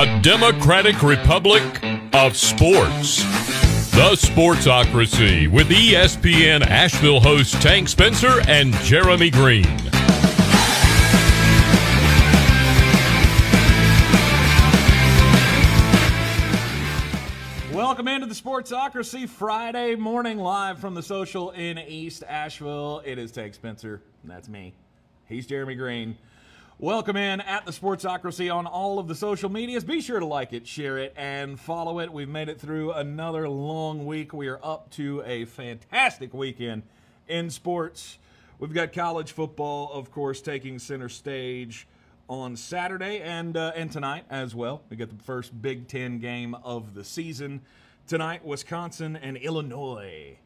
A democratic republic of sports. The Sportsocracy with ESPN Asheville hosts Tank Spencer and Jeremy Green. Welcome into the Sportsocracy Friday morning live from the Social in East Asheville. It is Tank Spencer. That's me. He's Jeremy Green. Welcome in at the Sportsocracy on all of the social medias. Be sure to like it, share it, and follow it. We've made it through another long week. We are up to a fantastic weekend in sports. We've got college football, of course, taking center stage on Saturday and tonight as well. We got the first Big Ten game of the season tonight. Wisconsin and Illinois.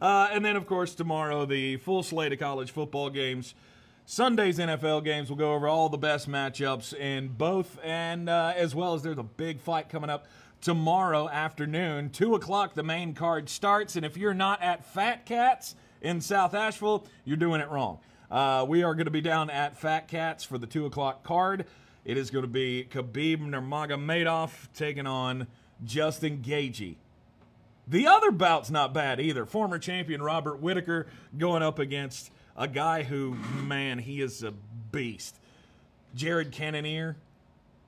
And then, of course, tomorrow, the full slate of college football games. Sunday's NFL games. We'll go over all the best matchups in both, and as well as there's a big fight coming up tomorrow afternoon. 2 o'clock, the main card starts, and if you're not at Fat Cats in South Asheville, you're doing it wrong. We are going to be down at Fat Cats for the 2 o'clock card. It is going to be Khabib Nurmagomedov taking on Justin Gaethje. The other bout's not bad either. Former champion Robert Whittaker going up against a guy who, man, he is a beast. Jared Cannonier,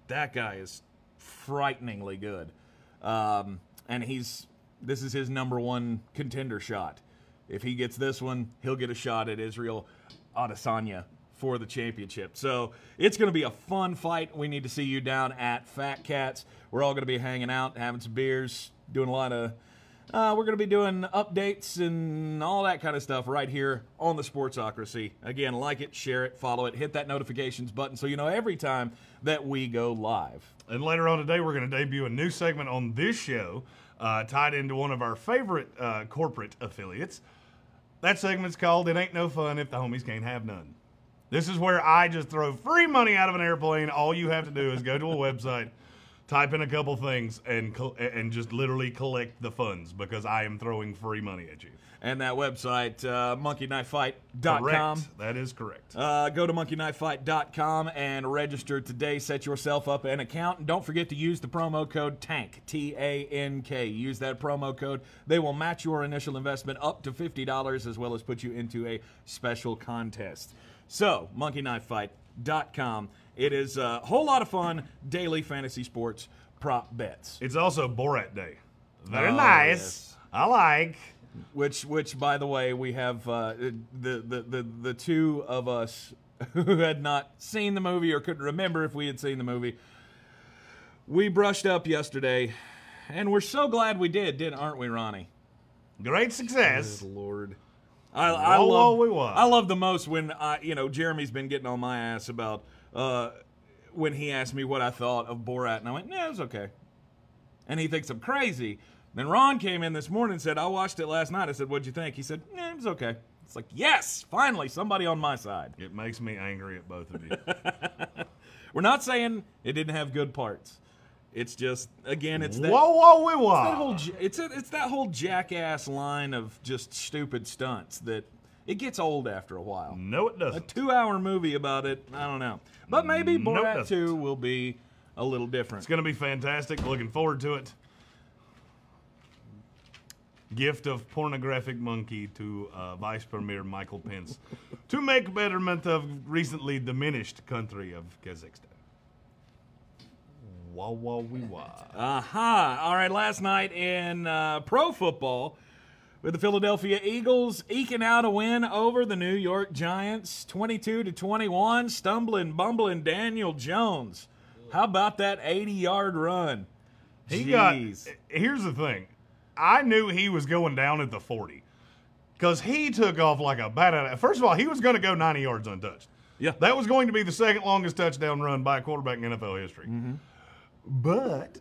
that guy is frighteningly good. And this is his number one contender shot. If he gets this one, he'll get a shot at Israel Adesanya for the championship. So it's going to be a fun fight. We need to see you down at Fat Cats. We're all going to be hanging out, having some beers, doing a lot of... we're going to be doing updates and all that kind of stuff right here on the Sportsocracy. Again, like it, share it, follow it, hit that notifications button so you know every time that we go live. And later on today, we're going to debut a new segment on this show tied into one of our favorite corporate affiliates. That segment's called It Ain't No Fun If the Homies Can't Have None. This is where I just throw free money out of an airplane. All you have to do is go to a website, type in a couple things, and just literally collect the funds because I am throwing free money at you. And that website, monkeyknifefight.com. Correct. That is correct. Go to monkeyknifefight.com and register today. Set yourself up an account. And don't forget to use the promo code TANK, T-A-N-K. Use that promo code. They will match your initial investment up to $50 as well as put you into a special contest. So, monkeyknifefight.com. It is a whole lot of fun, daily fantasy sports prop bets. It's also Borat Day. Very nice. Yes. I like. Which, by the way, we have the two of us who had not seen the movie or couldn't remember if we had seen the movie. We brushed up yesterday, and we're so glad we did, aren't we, Ronnie? Great success. Good Lord. I love the most when Jeremy's been getting on my ass about when he asked me what I thought of Borat, and I went, "No, it was okay." And he thinks I'm crazy. Then Ron came in this morning and said, "I watched it last night." I said, "What'd you think?" He said, "No, it was okay." It's like, yes, finally somebody on my side. It makes me angry at both of you. We're not saying it didn't have good parts. It's just, again, it's that whole jackass line of just stupid stunts that it gets old after a while. No, it doesn't. A 2-hour movie about it, I don't know. But maybe Borat 2 will be a little different. It's going to be fantastic. Looking forward to it. Gift of pornographic monkey to Vice Premier Michael Pence to make betterment of recently diminished country of Kazakhstan. Wah, wah, wee, wah. Aha. All right, last night in pro football, with the Philadelphia Eagles eking out a win over the New York Giants, 22-21, stumbling, bumbling Daniel Jones. How about that 80-yard run? Here's the thing. I knew he was going down at the 40 because he took off like a bat. First of all, he was going to go 90 yards untouched. Yeah. That was going to be the second longest touchdown run by a quarterback in NFL history. Mm-hmm. But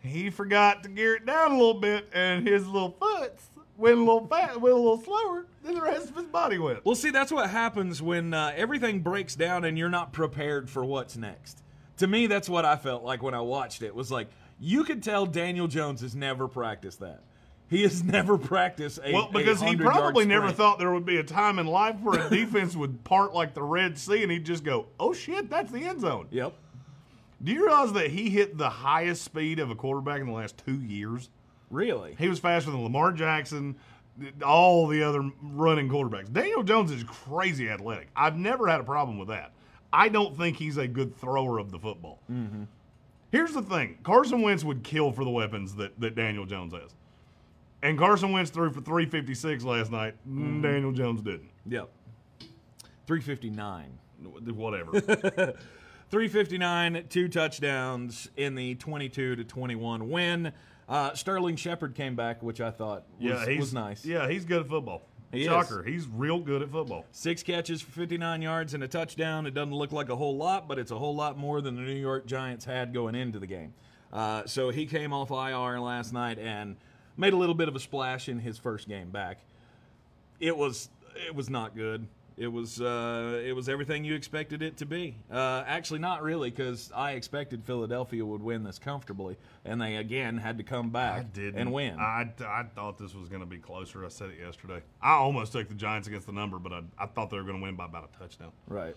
he forgot to gear it down a little bit, and his little foots went a little slower than the rest of his body went. Well, see, that's what happens when everything breaks down and you're not prepared for what's next. To me, that's what I felt like when I watched it. Was like, you could tell Daniel Jones has never practiced that. He has never practiced a 100-yard because he probably never thought there would be a time in life where a defense would part like the Red Sea and he'd just go, oh, shit, that's the end zone. Yep. Do you realize that he hit the highest speed of a quarterback in the last 2 years? Really? He was faster than Lamar Jackson, all the other running quarterbacks. Daniel Jones is crazy athletic. I've never had a problem with that. I don't think he's a good thrower of the football. Mm-hmm. Here's the thing. Carson Wentz would kill for the weapons that Daniel Jones has. And Carson Wentz threw for 356 last night. Mm-hmm. Daniel Jones didn't. Yep. 359. Whatever. 359, 2 touchdowns in the 22-21 win. Sterling Shepard came back, which I thought was nice. Yeah, he's good at football. Shocker. He's real good at football. 6 catches for 59 yards and a touchdown. It doesn't look like a whole lot, but it's a whole lot more than the New York Giants had going into the game. So he came off IR last night and made a little bit of a splash in his first game back. It was not good. It was everything you expected it to be. Actually, not really, because I expected Philadelphia would win this comfortably, and they again had to come back and win. I thought this was going to be closer. I said it yesterday. I almost took the Giants against the number, but I thought they were going to win by about a touchdown. Right.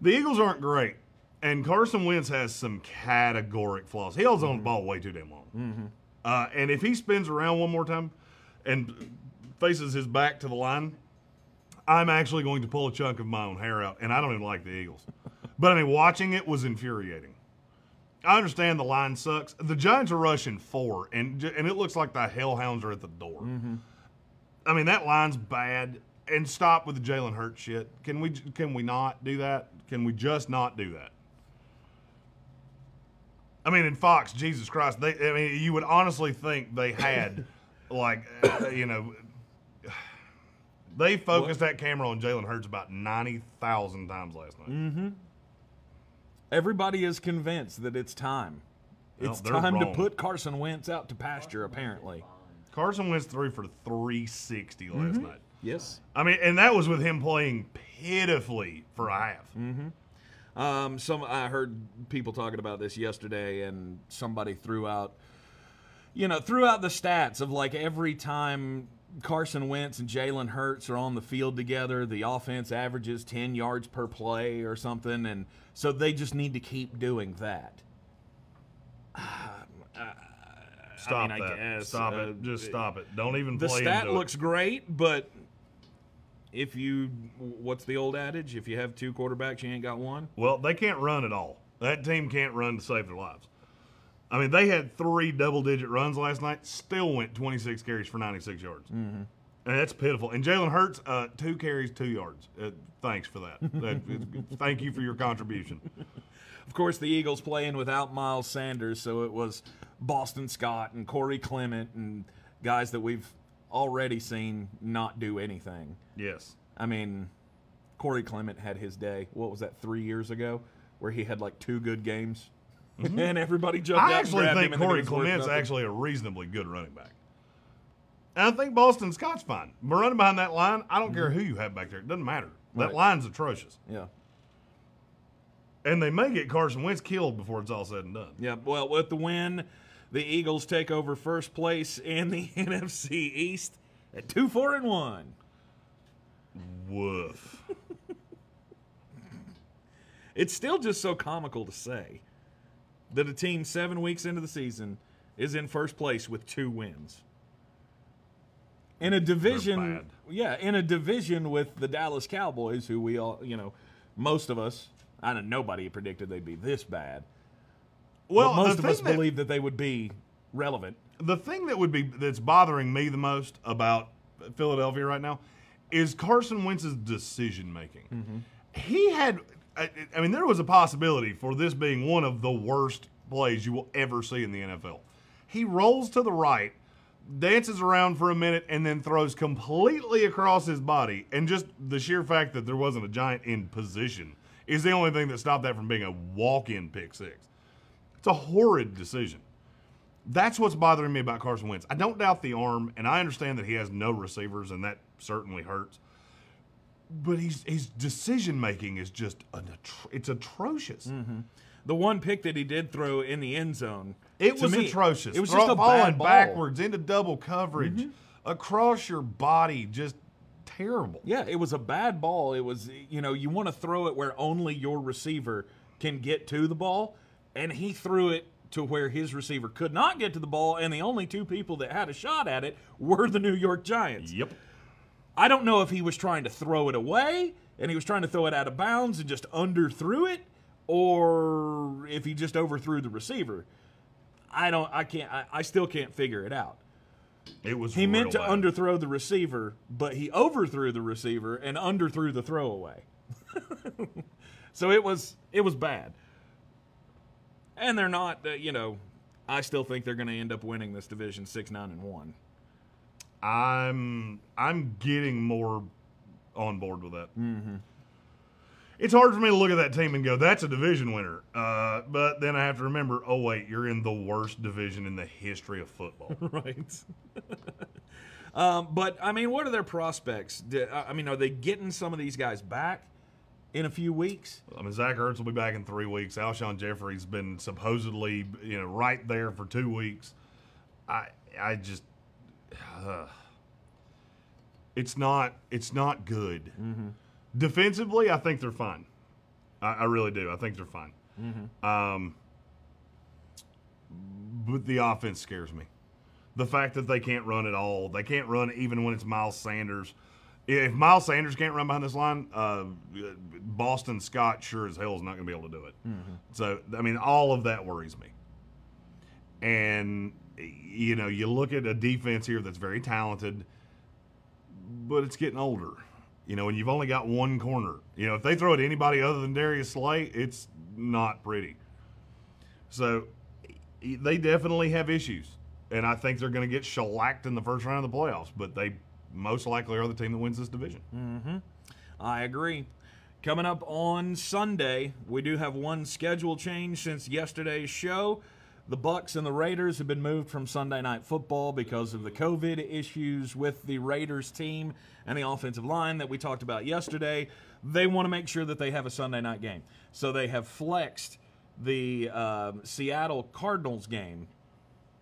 The Eagles aren't great, and Carson Wentz has some categoric flaws. He holds on the ball way too damn long. Mm-hmm. And if he spins around one more time and faces his back to the line, I'm actually going to pull a chunk of my own hair out, and I don't even like the Eagles. But, I mean, watching it was infuriating. I understand the line sucks. The Giants are rushing 4, and it looks like the Hellhounds are at the door. Mm-hmm. I mean, that line's bad. And stop with the Jalen Hurts shit. Can we not do that? Can we just not do that? I mean, in Fox, Jesus Christ, you would honestly think they had, like, they focused that camera on Jalen Hurts about 90,000 times last night. Mm-hmm. Everybody is convinced that it's time. It's time to put Carson Wentz out to pasture, apparently. Carson Wentz threw for 360 last night. Yes. I mean, and that was with him playing pitifully for a half. Mm-hmm. I heard people talking about this yesterday, and somebody threw out the stats of, like, every time Carson Wentz and Jalen Hurts are on the field together, the offense averages 10 yards per play or something, and so they just need to keep doing that. Stop that. I guess. Stop it. Just stop it. Don't even play into it. The stat looks great, but if you – what's the old adage? If you have 2 quarterbacks, you ain't got one? Well, they can't run at all. That team can't run to save their lives. I mean, they had 3 double-digit runs last night, still went 26 carries for 96 yards. Mm-hmm. And that's pitiful. And Jalen Hurts, 2 carries, 2 yards. Thanks for that. Thank you for your contribution. Of course, the Eagles playing without Miles Sanders, so it was Boston Scott and Corey Clement and guys that we've already seen not do anything. Yes. I mean, Corey Clement had his day, what was that, 3 years ago, where he had like 2 good games? Mm-hmm. And everybody jumped out and grabbed him. I actually think Corey Clement's actually a reasonably good running back. And I think Boston Scott's fine. But running behind that line, I don't care who you have back there. It doesn't matter. That line's atrocious. Yeah. And they may get Carson Wentz killed before it's all said and done. Yeah, well, with the win, the Eagles take over first place in the NFC East at 2-4-1. Woof. It's still just so comical to say that a team 7 weeks into the season is in first place with 2 wins. In a division, in a division with the Dallas Cowboys, who we all, most of us, I don't know, nobody predicted they'd be this bad. Well, but most of us believed that they would be relevant. The thing that's bothering me the most about Philadelphia right now is Carson Wentz's decision making. Mm-hmm. He had, I mean, there was a possibility for this being one of the worst plays you will ever see in the NFL. He rolls to the right, dances around for a minute, and then throws completely across his body. And just the sheer fact that there wasn't a Giant in position is the only thing that stopped that from being a walk-in pick six. It's a horrid decision. That's what's bothering me about Carson Wentz. I don't doubt the arm, and I understand that he has no receivers, and that certainly hurts. But his decision-making is just, it's atrocious. Mm-hmm. the one pick that he did throw in the end zone. It was atrocious. It was just a bad ball. Backwards into double coverage, across your body, just terrible. Yeah, it was a bad ball. It was, you know, you want to throw it where only your receiver can get to the ball, and he threw it to where his receiver could not get to the ball, and the only two people that had a shot at it were the New York Giants. Yep. I don't know if he was trying to throw it away, and he was trying to throw it out of bounds and just underthrew it, or if he just overthrew the receiver. I still can't figure it out. It was he meant to underthrow the receiver, but he overthrew the receiver and underthrew the throwaway. So it was bad. And they're not, you know, I still think they're going to end up winning this division 6-9-1. I'm getting more on board with that. Mm-hmm. It's hard for me to look at that team and go, that's a division winner. But then I have to remember, oh, wait, you're in the worst division in the history of football. Right. But, I mean, what are their prospects? I mean, are they getting some of these guys back in a few weeks? I mean, Zach Ertz will be back in 3 weeks. Alshon Jeffrey's been supposedly, you know, right there for 2 weeks. I just it's not good. Mm-hmm. Defensively, I think they're fine. I really do. I think they're fine. Mm-hmm. But the offense scares me. The fact that they can't run at all. They can't run even when it's Miles Sanders. If Miles Sanders can't run behind this line, Boston Scott sure as hell is not going to be able to do it. Mm-hmm. So, I mean, all of that worries me. And, you know, you look at a defense here that's very talented, but it's getting older. You know, and you've only got one corner. You know, if they throw it to anybody other than Darius Slay, it's not pretty. So they definitely have issues. And I think they're going to get shellacked in the first round of the playoffs. But they most likely are the team that wins this division. Mm-hmm. I agree. Coming up on Sunday, we do have one schedule change since yesterday's show. The Bucs and the Raiders have been moved from Sunday Night Football because of the COVID issues with the Raiders team and the offensive line that we talked about yesterday. They want to make sure that they have a Sunday night game. So they have flexed the Seattle Cardinals game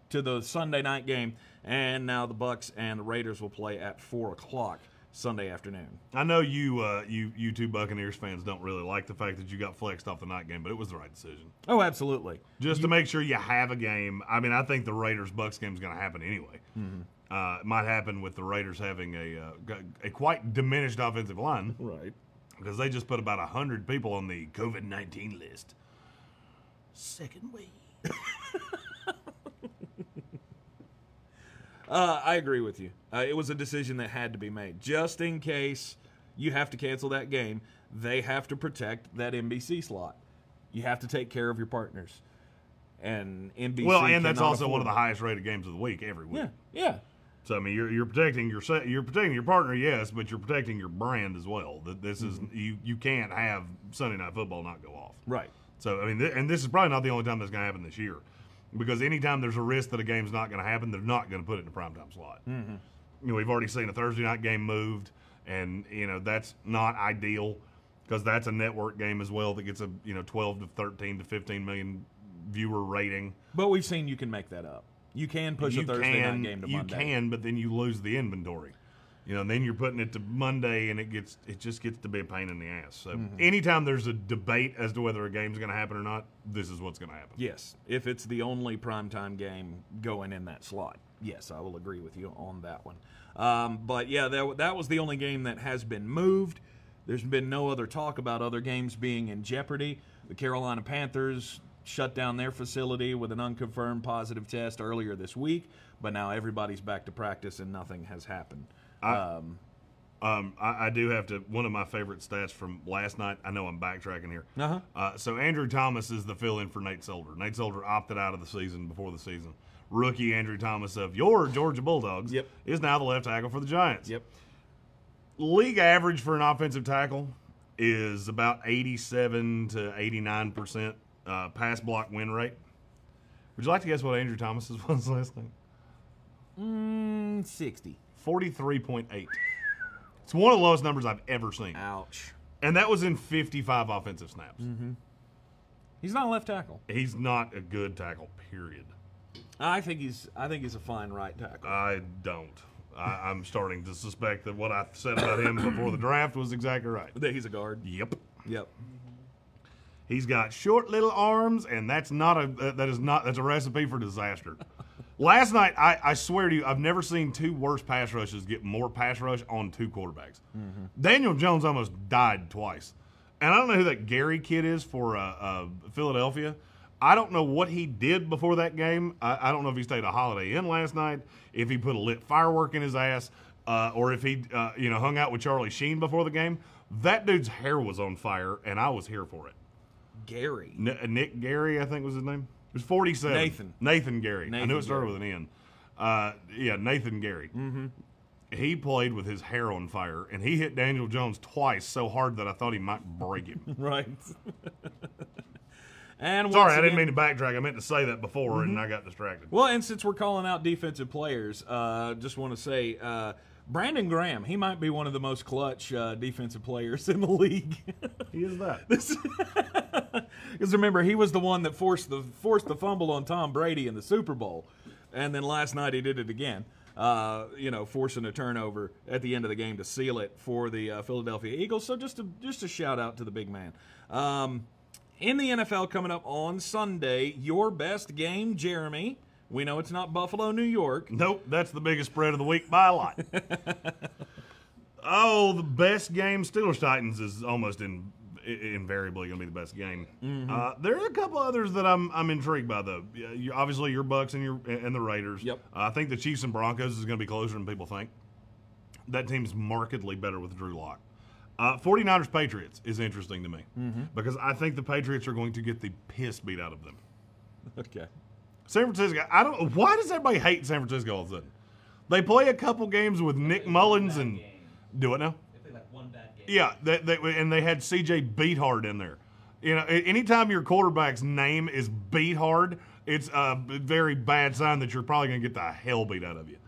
to the Sunday night game, and now the Bucs and the Raiders will play at 4 o'clock Sunday afternoon. I know you two Buccaneers fans don't really like the fact that you got flexed off the night game, but it was the right decision. Oh, absolutely. Just to make sure you have a game. I mean, I think the Raiders-Bucs game is going to happen anyway. Mm-hmm. It might happen with the Raiders having a quite diminished offensive line. Right. Because they just put about 100 people on the COVID-19 list. Second wave. I agree with you. It was a decision that had to be made. Just in case you have to cancel that game, they have to protect that NBC slot. You have to take care of your partners. And NBC well, and that's also one of the highest rated games of the week every week. Yeah, yeah. So, I mean, you're protecting your partner, yes, but you're protecting your brand as well. This is you can't have Sunday Night Football not go off. Right. So, I mean, and this is probably not the only time that's going to happen this year. Because anytime there's a risk that a game's not going to happen, they're not going to put it in a primetime slot. Mm-hmm. You know, we've already seen a Thursday night game moved, and, you know, that's not ideal because that's a network game as well that gets a, you know, 12 to 13 to 15 million viewer rating. But we've seen you can make that up. You can push a Thursday night game to Monday. You can, but then you lose the inventory. You know, and then you're putting it to Monday, and it just gets to be a pain in the ass. So anytime there's a debate as to whether a game's going to happen or not, this is what's going to happen. Yes, if it's the only primetime game going in that slot. Yes, I will agree with you on that one. But, yeah, that was the only game that has been moved. There's been no other talk about other games being in jeopardy. The Carolina Panthers shut down their facility with an unconfirmed positive test earlier this week, but now everybody's back to practice and nothing has happened. I do have to. One of my favorite stats from last night. I know I'm backtracking here. Uh-huh. So Andrew Thomas is the fill-in for Nate Solder. Nate Solder opted out of the season before the season. Rookie Andrew Thomas of your Georgia Bulldogs is now the left tackle for the Giants. Yep. League average for an offensive tackle is about 87 to 89% pass block win rate. Would you like to guess what Andrew Thomas's was last night? 60. 43.8. It's one of the lowest numbers I've ever seen. Ouch. And that was in 55 offensive snaps. Mm-hmm. He's not a left tackle. He's not a good tackle, period. I think he's a fine right tackle. I don't. I'm starting to suspect that what I said about him before the draft was exactly right. That he's a guard. Yep. Yep. He's got short little arms, and that's a recipe for disaster. Last night, I swear to you, I've never seen two worse pass rushes get more pass rush on two quarterbacks. Mm-hmm. Daniel Jones almost died twice. And I don't know who that Gary kid is for Philadelphia. I don't know what he did before that game. I don't know if he stayed at a Holiday Inn last night, if he put a lit firework in his ass, or if he hung out with Charlie Sheen before the game. That dude's hair was on fire, and I was here for it. Gary. Nick Gary, I think was his name. It was 47. Nathan Gary. Nathan I knew it started Gary. With an N. Yeah, Nathan Gary. Mm-hmm. He played with his hair on fire, and he hit Daniel Jones twice so hard that I thought he might break him. Right. And sorry, again, I didn't mean to backtrack. I meant to say that before, and I got distracted. Well, and since we're calling out defensive players, just want to say Brandon Graham, he might be one of the most clutch defensive players in the league. He is that. Because remember, he was the one that forced the fumble on Tom Brady in the Super Bowl, and then last night he did it again. Forcing a turnover at the end of the game to seal it for the Philadelphia Eagles. So just a shout out to the big man. In the NFL coming up on Sunday, your best game, Jeremy. We know it's not Buffalo, New York. Nope, that's the biggest spread of the week by a lot. Oh, the best game, Steelers-Titans is almost invariably going to be the best game. Mm-hmm. There are a couple others that I'm intrigued by, though. Obviously, your Bucks and the Raiders. Yep. I think the Chiefs and Broncos is going to be closer than people think. That team's markedly better with Drew Lock. 49ers-Patriots is interesting to me because I think the Patriots are going to get the piss beat out of them. Okay. San Francisco, why does everybody hate San Francisco all of a sudden? They play a couple games with Nick Mullins and do it now. They play like one bad game. Yeah, they had C.J. Beathard in there. You know, anytime your quarterback's name is Beathard, it's a very bad sign that you're probably going to get the hell beat out of you.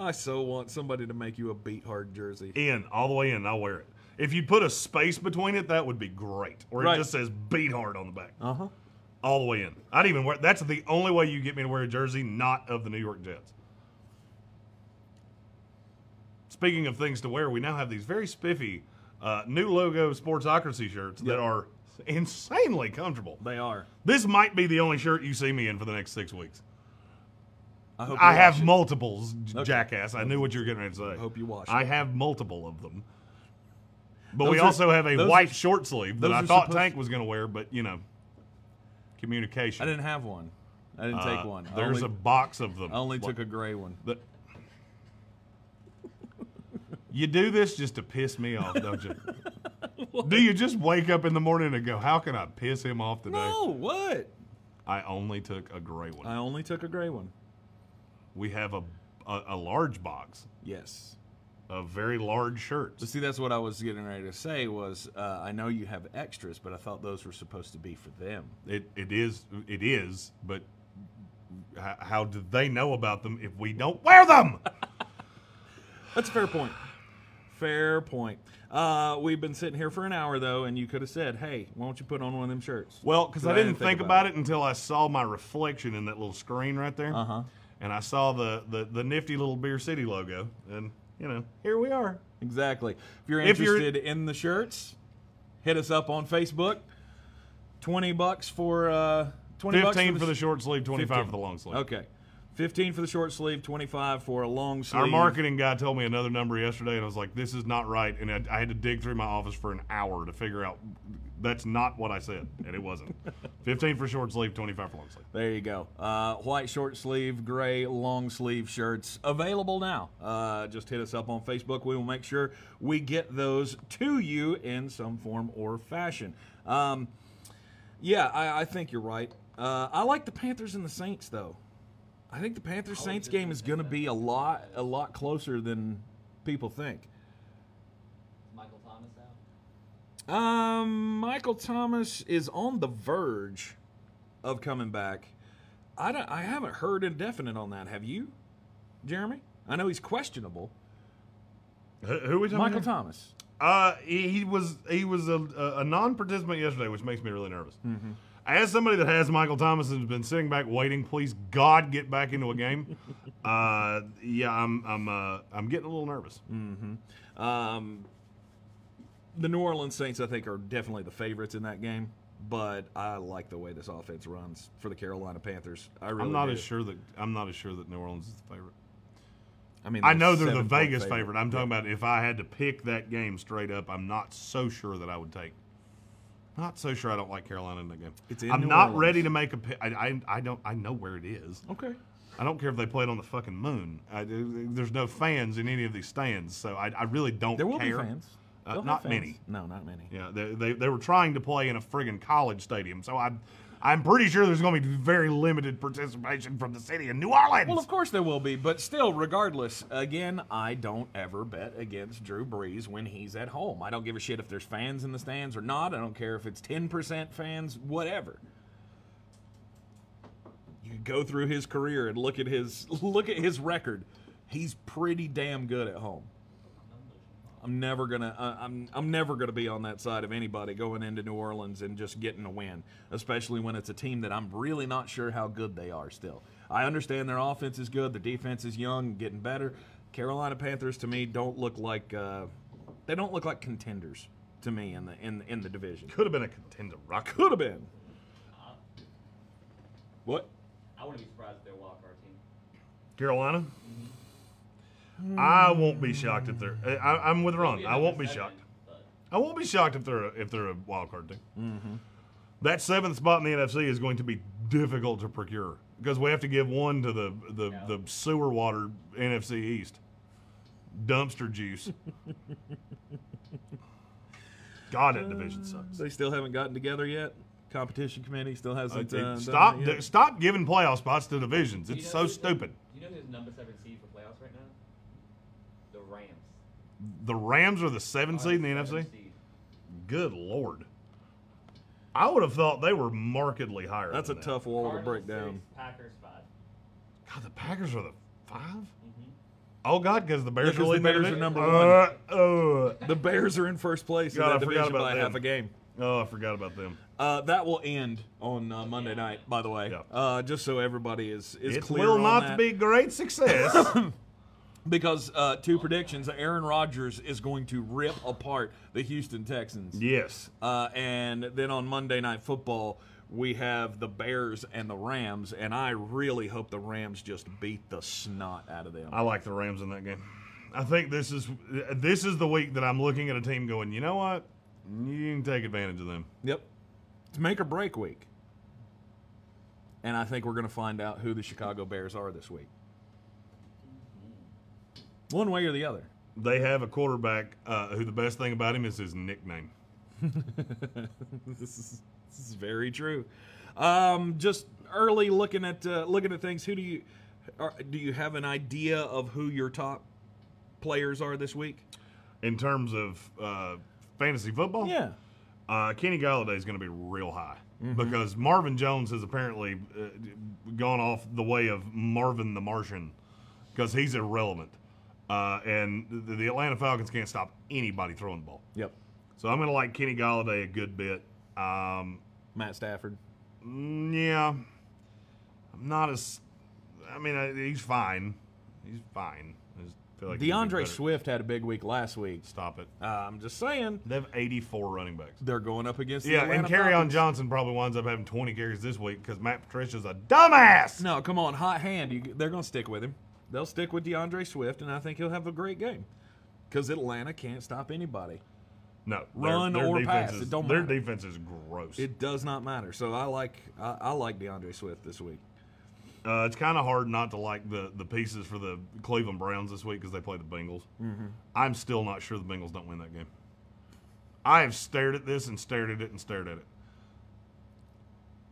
I so want somebody to make you a beat hard jersey. All the way in, I'll wear it. If you put a space between it, that would be great. Or right. It just says beat hard on the back. Uh-huh. All the way in. I'd even wear, that's the only way you get me to wear a jersey not of the New York Jets. Speaking of things to wear, we now have these very spiffy new logo Sportsocracy shirts that are insanely comfortable. They are. This might be the only shirt you see me in for the next 6 weeks. I have multiples, jackass. I knew what you were getting ready to say. I hope you wash I have multiple of them. But we also have a white short sleeve that I thought Tank was going to wear, but, communication. I didn't have one. I didn't take one. There's a box of them. I only took a gray one. You do this just to piss me off, don't you? Do you just wake up in the morning and go, how can I piss him off today? No, what? I only took a gray one. I only took a gray one. We have a large box. Yes. Of very large shirts. But see, that's what I was getting ready to say was I know you have extras, but I thought those were supposed to be for them. It is, but how do they know about them if we don't wear them? That's a fair point. Fair point. We've been sitting here for an hour, though, and you could have said, hey, why don't you put on one of them shirts? Well, because I didn't think about it until I saw my reflection in that little screen right there. Uh-huh. And I saw the nifty little Beer City logo, and, here we are. Exactly. If you're interested in the shirts, hit us up on Facebook. $20 for 20 $15 bucks for the short sleeve, $25 for the long sleeve. Okay. $15 for the short sleeve, $25 for a long sleeve. Our marketing guy told me another number yesterday, and I was like, this is not right. And I had to dig through my office for an hour to figure out that's not what I said, and it wasn't. $15 for short sleeve, $25 for long sleeve. There you go. White short sleeve, gray long sleeve shirts available now. Just hit us up on Facebook. We will make sure we get those to you in some form or fashion. I think you're right. I like the Panthers and the Saints, though. I think the Panthers-Saints game is going to be a lot closer than people think. Is Michael Thomas out? Michael Thomas is on the verge of coming back. I haven't heard indefinite on that. Have you, Jeremy? I know he's questionable. Who are we talking about? Michael Thomas. He was a non-participant yesterday, which makes me really nervous. Mm-hmm. As somebody that has Michael Thomas and has been sitting back waiting, please God get back into a game. I'm getting a little nervous. Mm-hmm. The New Orleans Saints, I think, are definitely the favorites in that game. But I like the way this offense runs for the Carolina Panthers. I'm not as sure that New Orleans is the favorite. I mean, I know they're the Vegas favorite. I'm talking about if I had to pick that game straight up, I'm not so sure that I would take. Not so sure I don't like Carolina in that game. It's in New Orleans. I'm not ready to make a pick. I know where it is. Okay. I don't care if they play it on the fucking moon. There's no fans in any of these stands, so I really don't care. There will be fans. Not many. No, not many. Yeah, they were trying to play in a friggin' college stadium, so I'm pretty sure there's going to be very limited participation from the city of New Orleans. Well, of course there will be, but still, regardless, again, I don't ever bet against Drew Brees when he's at home. I don't give a shit if there's fans in the stands or not. I don't care if it's 10% fans, whatever. You go through his career and look at his record. He's pretty damn good at home. I'm never gonna be on that side of anybody going into New Orleans and just getting a win, especially when it's a team that I'm really not sure how good they are still. I understand their offense is good, their defense is young, getting better. Carolina Panthers to me don't look like contenders to me in the division. Could have been a contender, Rock. Could have been. What? I wouldn't be surprised if they walk our team. Carolina. Mm-hmm. I won't be shocked if they're. I'm with Ron. I won't be shocked. I won't be shocked if they're a wild card team. Mm-hmm. That seventh spot in the NFC is going to be difficult to procure because we have to give one to the sewer water NFC East dumpster juice. God, that division sucks. They still haven't gotten together yet. Competition committee still hasn't. Stop giving playoff spots to divisions. It's so stupid. Do you know who's number 7 seed for playoffs right now? Rams. The Rams are the 7th seed in the NFC? Good Lord. I would have thought they were markedly higher. That's a tough wall to break down. Packers 5. God, the Packers are the 5? Mm-hmm. Oh, God, because the Bears are number 1. The Bears are in first place in that division by half a game. Oh, I forgot about them. That will end on Monday night, by the way. Yeah. Just so everybody is clear on that. It will not be great success. Because two predictions, Aaron Rodgers is going to rip apart the Houston Texans. Yes. And then on Monday Night Football, we have the Bears and the Rams, and I really hope the Rams just beat the snot out of them. I like the Rams in that game. I think this is the week that I'm looking at a team going, you know what? You can take advantage of them. Yep. It's make or break week. And I think we're going to find out who the Chicago Bears are this week. One way or the other. They have a quarterback who the best thing about him is his nickname. This is very true. Just early looking at things. Who do you have an idea of who your top players are this week? In terms of fantasy football, yeah. Kenny Golladay is going to be real high because Marvin Jones has apparently gone off the way of Marvin the Martian because he's irrelevant. And the Atlanta Falcons can't stop anybody throwing the ball. Yep. So I'm going to like Kenny Golladay a good bit. Matt Stafford. Yeah. I'm not as – I mean, he's fine. He's fine. I just feel like DeAndre Swift had a big week last week. Stop it. I'm just saying. They have 84 running backs. They're going up against the Atlanta Falcons. And Kerryon Johnson probably winds up having 20 carries this week because Matt Patricia's a dumbass. No, come on. Hot hand. They're going to stick with him. They'll stick with DeAndre Swift, and I think he'll have a great game because Atlanta can't stop anybody. No, run or pass, it don't matter. Their defense is gross. It does not matter. So I like DeAndre Swift this week. It's kind of hard not to like the pieces for the Cleveland Browns this week because they play the Bengals. Mm-hmm. I'm still not sure the Bengals don't win that game. I have stared at this and stared at it and stared at it.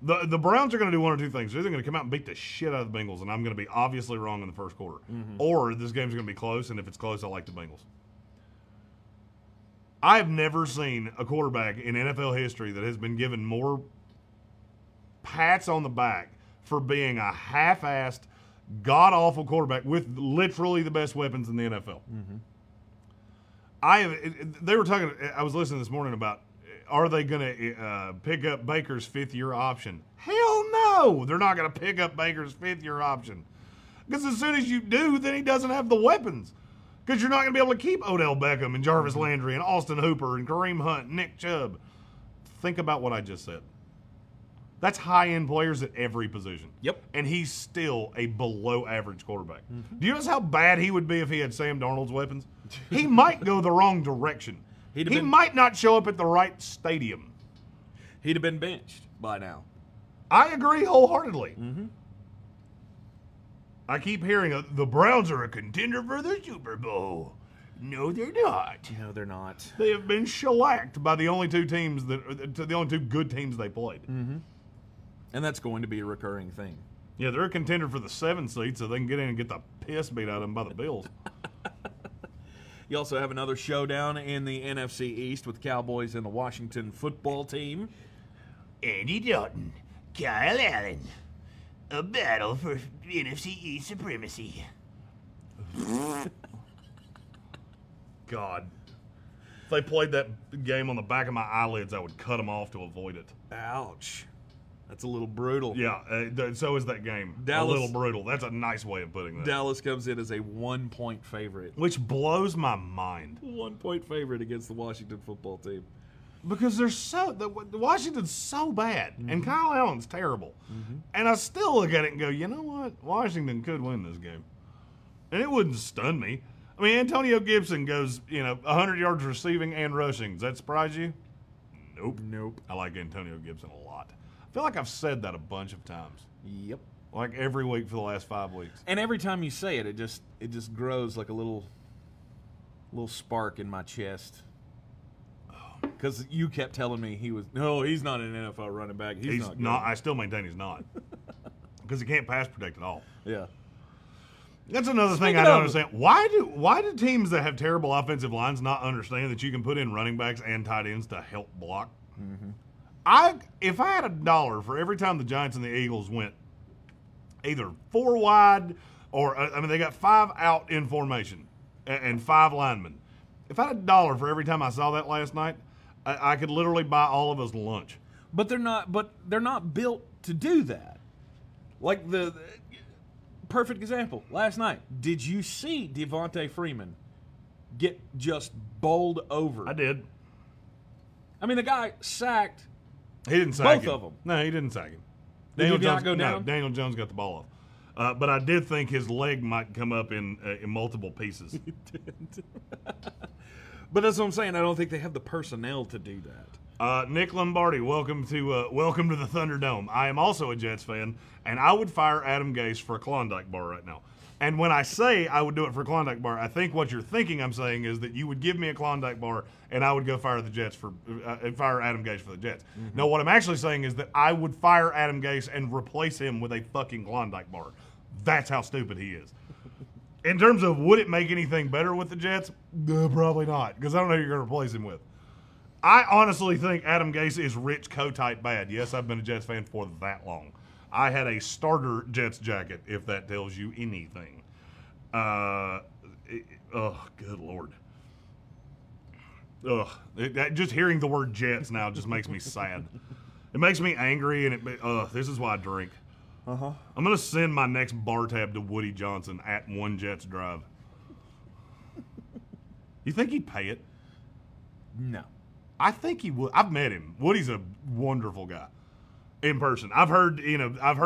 The Browns are going to do one or two things. They're either going to come out and beat the shit out of the Bengals, and I'm going to be obviously wrong in the first quarter. Mm-hmm. Or this game's going to be close, and if it's close, I like the Bengals. I've never seen a quarterback in NFL history that has been given more pats on the back for being a half-assed, god-awful quarterback with literally the best weapons in the NFL. Mm-hmm. They were talking. I was listening this morning about, are they going to pick up Baker's fifth-year option? Hell no! They're not going to pick up Baker's fifth-year option. Because as soon as you do, then he doesn't have the weapons. Because you're not going to be able to keep Odell Beckham and Jarvis Landry and Austin Hooper and Kareem Hunt and Nick Chubb. Think about what I just said. That's high-end players at every position. Yep. And he's still a below-average quarterback. Mm-hmm. Do you notice how bad he would be if he had Sam Darnold's weapons? He might go the wrong direction. He might not show up at the right stadium. He'd have been benched by now. I agree wholeheartedly. Mm-hmm. I keep hearing the Browns are a contender for the Super Bowl. No, they're not. No, they're not. They have been shellacked by the only two teams the only two good teams they played. Mm-hmm. And that's going to be a recurring thing. Yeah, they're a contender for the 7 seed, so they can get in and get the piss beat out of them by the Bills. You also have another showdown in the NFC East with the Cowboys and the Washington football team. Andy Dalton, Kyle Allen, a battle for NFC East supremacy. God. If they played that game on the back of my eyelids, I would cut them off to avoid it. Ouch. That's a little brutal. Yeah, so is that game. Dallas, a little brutal. That's a nice way of putting that. Dallas comes in as a one-point favorite. Which blows my mind. One-point favorite against the Washington football team. Because they're Washington's so bad, mm-hmm. and Kyle Allen's terrible. Mm-hmm. And I still look at it and go, you know what? Washington could win this game. And it wouldn't stun me. I mean, Antonio Gibson goes, 100 yards receiving and rushing. Does that surprise you? Nope. Nope. I like Antonio Gibson a lot. I feel like I've said that a bunch of times. Yep. Like every week for the last 5 weeks. And every time you say it, it just grows like a little spark in my chest. Because you kept telling me he's not an NFL running back. He's not good. I still maintain he's not. Because he can't pass protect at all. Yeah. That's another thing I don't understand. Why do teams that have terrible offensive lines not understand that you can put in running backs and tight ends to help block? Mm-hmm. If I had a dollar for every time the Giants and the Eagles went either 4 wide or, they got 5 out in formation and 5 linemen. If I had a dollar for every time I saw that last night, I could literally buy all of us lunch. But they're not built to do that. Like the perfect example, last night, did you see Devontae Freeman get just bowled over? I did. I mean, the guy sacked. He didn't sack both of them. No, he didn't sack him. Daniel Jones, not go down? No, Daniel Jones got the ball off. But I did think his leg might come up in multiple pieces. He did. But that's what I'm saying. I don't think they have the personnel to do that. Nick Lombardi, welcome to the Thunderdome. I am also a Jets fan, and I would fire Adam Gase for a Klondike bar right now. And when I say I would do it for a Klondike bar, I think what you're thinking I'm saying is that you would give me a Klondike bar and I would go fire the Jets fire Adam Gase for the Jets. Mm-hmm. No, what I'm actually saying is that I would fire Adam Gase and replace him with a fucking Klondike bar. That's how stupid he is. In terms of would it make anything better with the Jets, probably not, because I don't know who you're going to replace him with. I honestly think Adam Gase is Rich Kotite bad. Yes, I've been a Jets fan for that long. I had a starter Jets jacket, if that tells you anything. Good Lord. Just hearing the word Jets now just makes me sad. It makes me angry, and this is why I drink. Uh-huh. I'm going to send my next bar tab to Woody Johnson at One Jets Drive. You think he'd pay it? No. I think he would. I've met him. Woody's a wonderful guy. In person. I've heard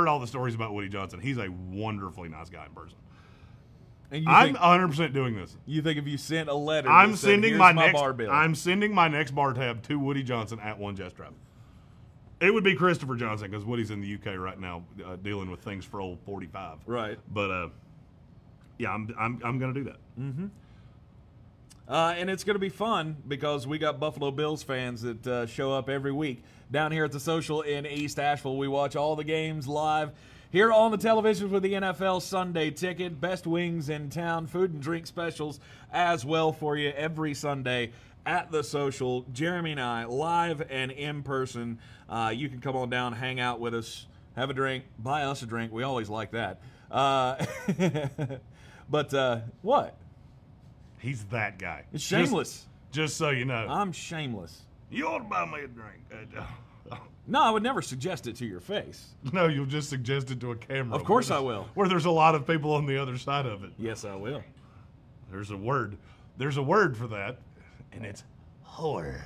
all the stories about Woody Johnson. He's a wonderfully nice guy in person. And I'm 100% doing this. You think if you sent a letter, I'm sending my bar bill. I'm sending my next bar tab to Woody Johnson at One Jets Drive. It would be Christopher Johnson because Woody's in the UK right now dealing with things for old 45. Right. But yeah, I'm gonna do that. Mm-hmm. And it's going to be fun because we got Buffalo Bills fans that show up every week down here at the Social in East Asheville. We watch all the games live here on the television with the NFL Sunday Ticket. Best wings in town, food and drink specials as well for you every Sunday at the Social. Jeremy and I, live and in person. You can come on down, hang out with us, have a drink, buy us a drink. We always like that. But what? He's that guy. It's shameless. Just so you know. I'm shameless. You ought to buy me a drink. No, I would never suggest it to your face. No, you'll just suggest it to a camera. Of course I will. Where there's a lot of people on the other side of it. Yes, I will. There's a word. There's a word for that, and it's whore.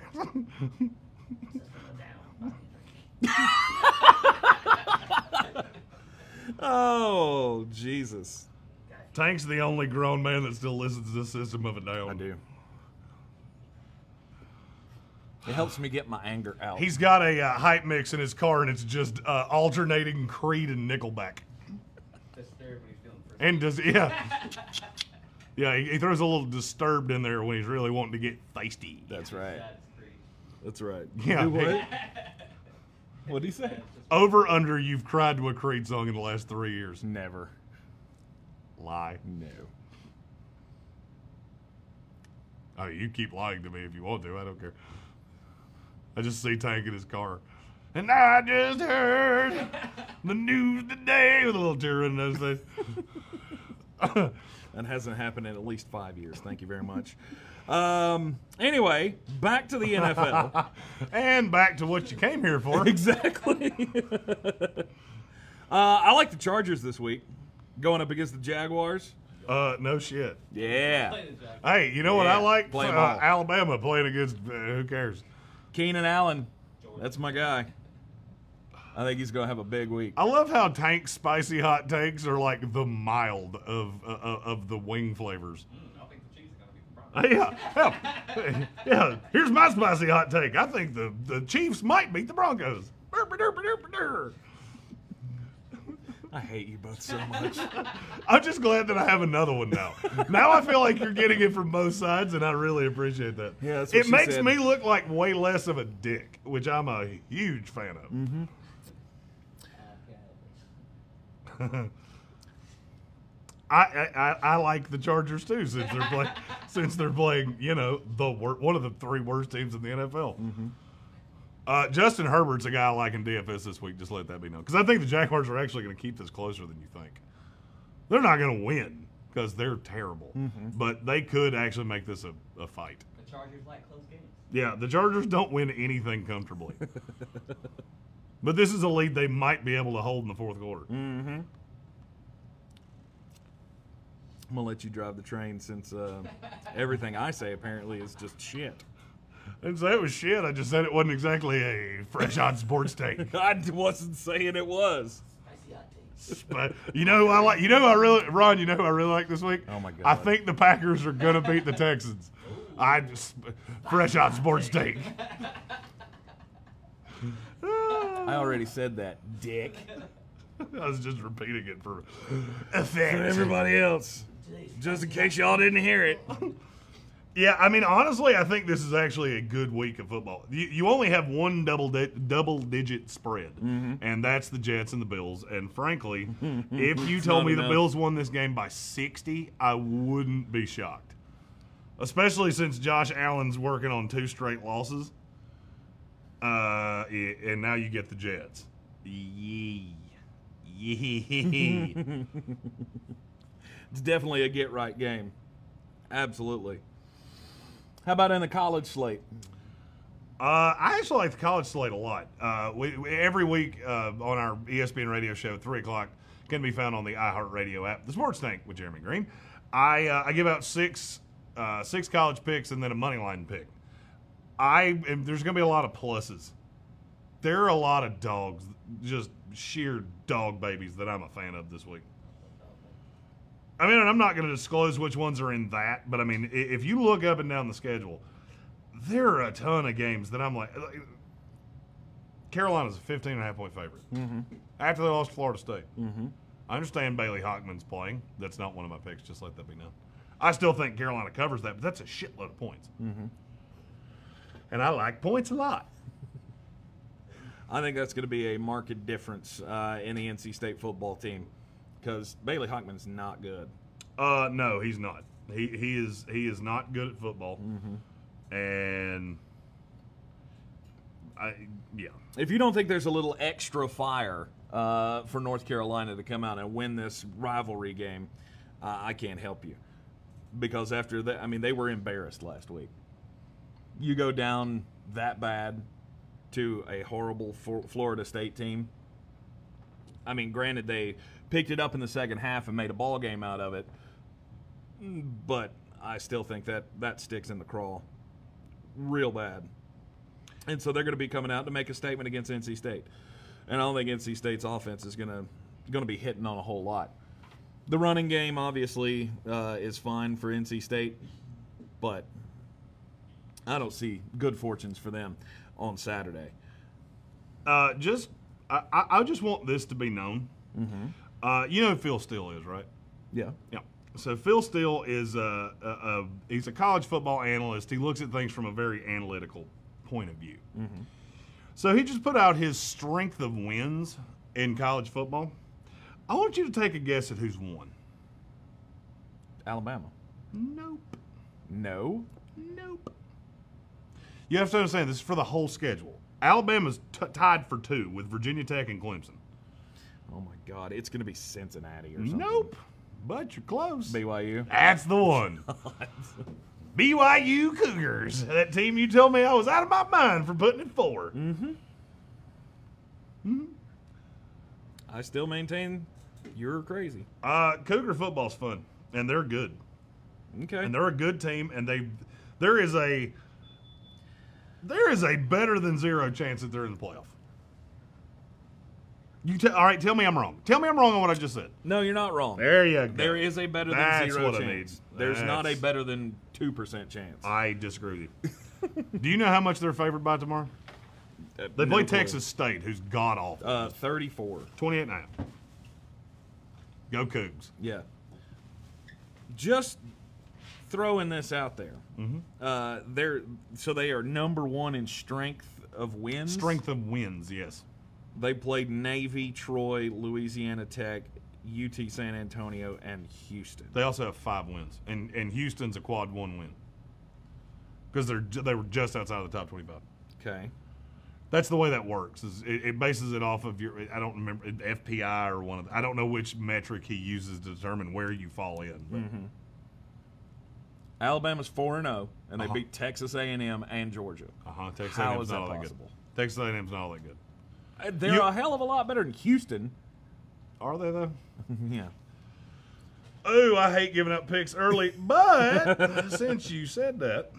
Oh, Jesus. Tank's the only grown man that still listens to the System of a Down. I do. It helps me get my anger out. He's got a hype mix in his car, and it's just alternating Creed and Nickelback. That's everybody's feeling for. And does, yeah. Yeah, he throws a little Disturbed in there when he's really wanting to get feisty. That's right. That's right. Yeah. What? What'd he say? Over, under, you've cried to a Creed song in the last 3 years. Never. Lie. No. Oh, you keep lying to me if you want to. I don't care. I just see Tank in his car. And I just heard the news today with a little tear in those days. That hasn't happened in at least 5 years. Thank you very much. Anyway, back to the NFL. And back to what you came here for. Exactly. I like the Chargers this week. Going up against the Jaguars. No shit. Yeah. Hey, you know what I like? Play Alabama playing against, who cares? Keenan Allen. That's my guy. I think he's going to have a big week. I love how Tank's spicy hot takes are like the mild of the wing flavors. I think the cheese is going to beat the Broncos. Yeah. Here's my spicy hot take. I think the Chiefs might beat the Broncos. I hate you both so much. I'm just glad that I have another one now. Now I feel like you're getting it from both sides, and I really appreciate that. Yeah, that's what it makes me look like way less of a dick, which I'm a huge fan of. Mm-hmm. I like the Chargers too since they're playing you know, one of the three worst teams in the NFL. Mm-hmm. Justin Herbert's a guy I like in DFS this week. Just let that be known, because I think the Jaguars are actually going to keep this closer than you think. They're not going to win because they're terrible, mm-hmm. but they could actually make this a fight. The Chargers like close games. Yeah, the Chargers don't win anything comfortably. But this is a lead they might be able to hold in the fourth quarter. Mm-hmm. I'm going to let you drive the train since everything I say apparently is just shit. I didn't say it was shit. I just said it wasn't exactly a fresh on sports take. I wasn't saying it was. But you know who I like? You know who I really, Ron, you know who I really like this week? Oh, my God. I think the Packers are going to beat the Texans. Ooh. Fresh on sports take. I already said that, dick. I was just repeating it for effect. For everybody else. Just in case y'all didn't hear it. Yeah, I mean, honestly, I think this is actually a good week of football. You only have one double-digit spread, mm-hmm. and that's the Jets and the Bills. And frankly, if you told me the Bills won this game by 60, I wouldn't be shocked. Especially since Josh Allen's working on 2 straight losses. And now you get the Jets. Yeah. It's definitely a get-right game. Absolutely. How about in the college slate? I actually like the college slate a lot. Every week on our ESPN radio show at 3 o'clock, can be found on the iHeartRadio app, The Sports Tank with Jeremy Green. I give out six college picks and then a money line pick. There's going to be a lot of pluses. There are a lot of dogs, just sheer dog babies that I'm a fan of this week. I mean, and I'm not going to disclose which ones are in that, but I mean, if you look up and down the schedule, there are a ton of games that I'm like, Carolina's a 15.5-point favorite. Mm-hmm. After they lost to Florida State. Mm-hmm. I understand Bailey Hockman's playing. That's not one of my picks, just let that be known. I still think Carolina covers that, but that's a shitload of points. Mm-hmm. And I like points a lot. I think that's going to be a marked difference in the NC State football team, because Bailey Hockman's not good. No, he's not. He is not good at football. Mm-hmm. And yeah. If you don't think there's a little extra fire for North Carolina to come out and win this rivalry game, I can't help you. because after that, I mean, they were embarrassed last week. You go down that bad to a horrible Florida State team. I mean, granted, they picked it up in the second half and made a ball game out of it, but I still think that sticks in the crawl real bad. And so they're going to be coming out to make a statement against NC State. And I don't think NC State's offense is going to be hitting on a whole lot. The running game, obviously, is fine for NC State, but I don't see good fortunes for them on Saturday. I just want this to be known. Mm-hmm. You know who Phil Steele is, right? Yeah. Yeah. So Phil Steele is he's a college football analyst. He looks at things from a very analytical point of view. Mm-hmm. So he just put out his strength of wins in college football. I want you to take a guess at who's won. Alabama. Nope. No. Nope. You have to understand, this is for the whole schedule. Alabama's tied for 2 with Virginia Tech and Clemson. Oh, my God. It's going to be Cincinnati or something. Nope. But you're close. BYU. That's the one. BYU Cougars. That team you told me I was out of my mind for putting it 4. Mm-hmm. Mm-hmm. I still maintain you're crazy. Cougar football's fun, and they're good. Okay. And they're a good team, and there is a better than 0 chance that they're in the playoff. All right, tell me I'm wrong. Tell me I'm wrong on what I just said. No, you're not wrong. There you go. There is a better than 0 chance. That's what I need. There's not a better than 2% chance. I disagree with you. Do you know how much they're favored by tomorrow? They play Texas State, who's god-awful. 34. 28-9. Go Cougs. Yeah. Just throwing this out there. Mm-hmm. They are number 1 in strength of wins? Strength of wins, yes. They played Navy, Troy, Louisiana Tech, UT San Antonio, and Houston. They also have 5 wins, and Houston's a quad 1 win because they were just outside of the top 25. Okay, that's the way that works. It bases it off of your I don't remember FPI or one of I don't know which metric he uses to determine where you fall in. But. Mm-hmm. Alabama's 4-0, and they beat Texas A&M and Georgia. Texas A&M's is that not all possible? That good. Texas A&M's not all that good. They're a hell of a lot better than Houston. Are they, though? Yeah. Oh, I hate giving up picks early, but since you said that.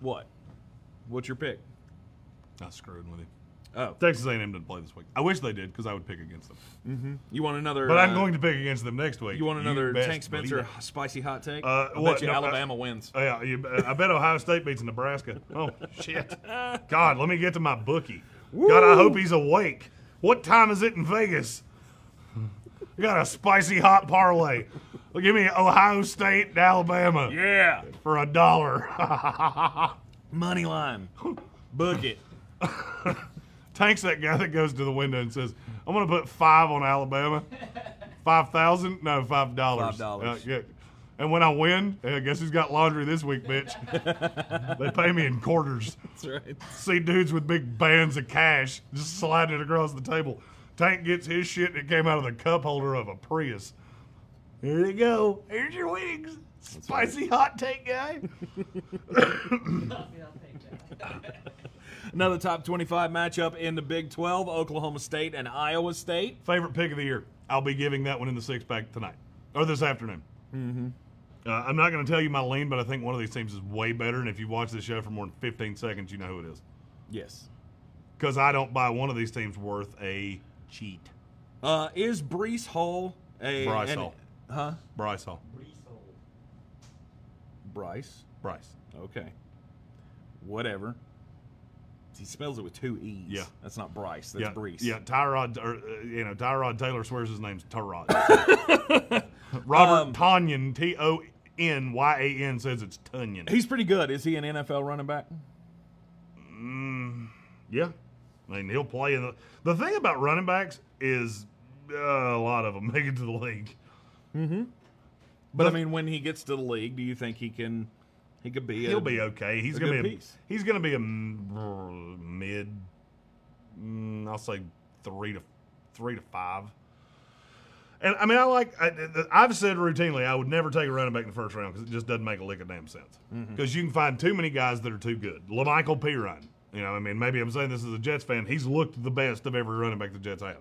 What? What's your pick? I screwed with you. Oh. Texas A&M didn't play this week. I wish they did because I would pick against them. Mm-hmm. You want another? But I'm going to pick against them next week. You want another Tank Spencer spicy hot take? Alabama wins. Yeah, I bet Ohio State beats Nebraska. Oh, shit. God, let me get to my bookie. Woo. God, I hope he's awake. What time is it in Vegas? I got a spicy hot parlay. Well, give me Ohio State and Alabama. Yeah. For $1. Money line. Book it. Tank's that guy that goes to the window and says, I'm going to put 5 on Alabama. 5,000? No, $5. $5. Yeah. And when I win, I guess who's got laundry this week, bitch? They pay me in quarters. That's right. See dudes with big bands of cash just sliding it across the table. Tank gets his shit and it came out of the cup holder of a Prius. Here you go. Here's your wigs. That's spicy right. Hot take guy. Another top 25 matchup in the Big 12, Oklahoma State and Iowa State. Favorite pick of the year. I'll be giving that one in the six-pack tonight. Or this afternoon. Mm-hmm. I'm not going to tell you my lean, but I think one of these teams is way better. And if you watch this show for more than 15 seconds, you know who it is. Yes. Because I don't buy one of these teams worth a cheat. Is Bryce Hall a... Bryce Hall. Huh? Bryce Hall. Bryce? Bryce. Okay. Whatever. He spells it with 2 E's. Yeah. That's not Bryce. That's Bryce. Yeah, Tyrod, Tyrod Taylor swears his name's Tyrod. Robert Tonyan, T-O-N-Y-A-N, says it's Tunyon. He's pretty good. Is he an NFL running back? Yeah. I mean, he'll play in the thing about running backs is a lot of them make it to the league. Mm-hmm. But I mean, when he gets to the league, do you think he can... He could be. He'll be okay. He's going to be. He's going to be a mid. I'll say 3 to 5. And I mean, I've said routinely, I would never take a running back in the first round because it just doesn't make a lick of damn sense. Because you can find too many guys that are too good. LaMichael Pirine. You know, I mean, maybe I'm saying this as a Jets fan. He's looked the best of every running back the Jets have.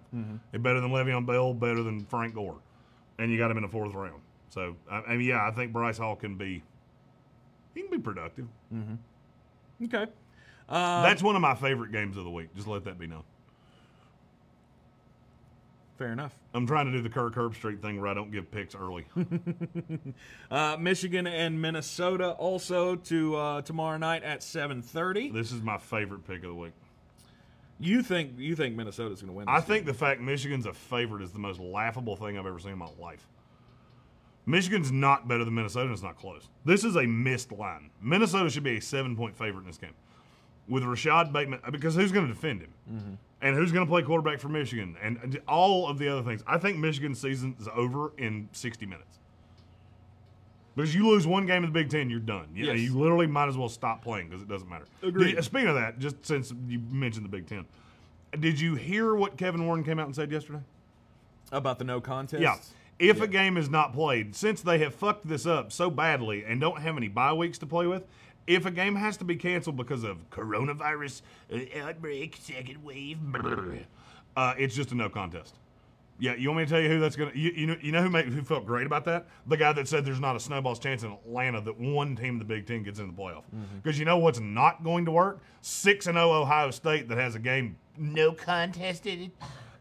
He's better than Le'Veon Bell, better than Frank Gore. And you got him in the fourth round. So, I mean, yeah, I think Bryce Hall can be – he can be productive. Okay. That's one of my favorite games of the week. Just let that be known. Fair enough. I'm trying to do the Kirk Herbstreit thing where I don't give picks early. Michigan and Minnesota also tomorrow night at 7:30. This is my favorite pick of the week. You think Minnesota's going to win? I think the fact Michigan's a favorite is the most laughable thing I've ever seen in my life. Michigan's not better than Minnesota, and it's not close. This is a missed line. Minnesota should be a 7-point favorite in this game. With Rashad Bateman, because who's going to defend him? And who's going to play quarterback for Michigan? And all of the other things. I think Michigan's season is over in 60 minutes. Because you lose one game in the Big Ten, you're done. Yes. You literally might as well stop playing because it doesn't matter. Agreed. Speaking of that, just since you mentioned the Big Ten, did you hear what Kevin Warren came out and said yesterday? About the no contest? Yeah. If a game is not played, since they have fucked this up so badly and don't have any bye weeks to play with, if a game has to be canceled because of coronavirus outbreak, second wave, it's just a no contest. Yeah, you want me to tell you who that's gonna? You know who felt great about that? The guy that said there's not a snowball's chance in Atlanta that one team in the Big Ten gets in the playoff. Because you know what's not going to work? 6-0 Ohio State that has a game no contest in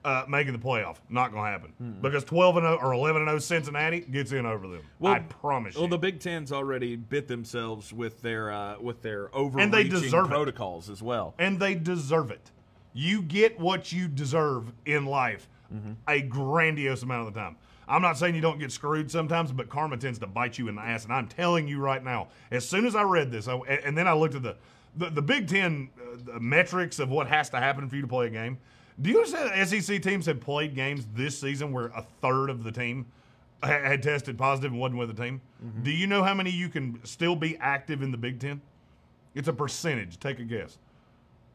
it, making the playoff. Not gonna happen. Because 12-0 or 11-0 Cincinnati gets in over them. Well, I promise you. Well, the Big Ten's already bit themselves with their overreaching protocols as well. And they deserve it. You get what you deserve in life a grandiose amount of the time. I'm not saying you don't get screwed sometimes, but karma tends to bite you in the ass. And I'm telling you right now, as soon as I read this, and then I looked at the Big Ten the metrics of what has to happen for you to play a game. Do you understand that SEC teams have played games this season where a third of the team had tested positive and wasn't with the team? Do you know how many you can still be active in the Big Ten? It's a percentage. Take a guess.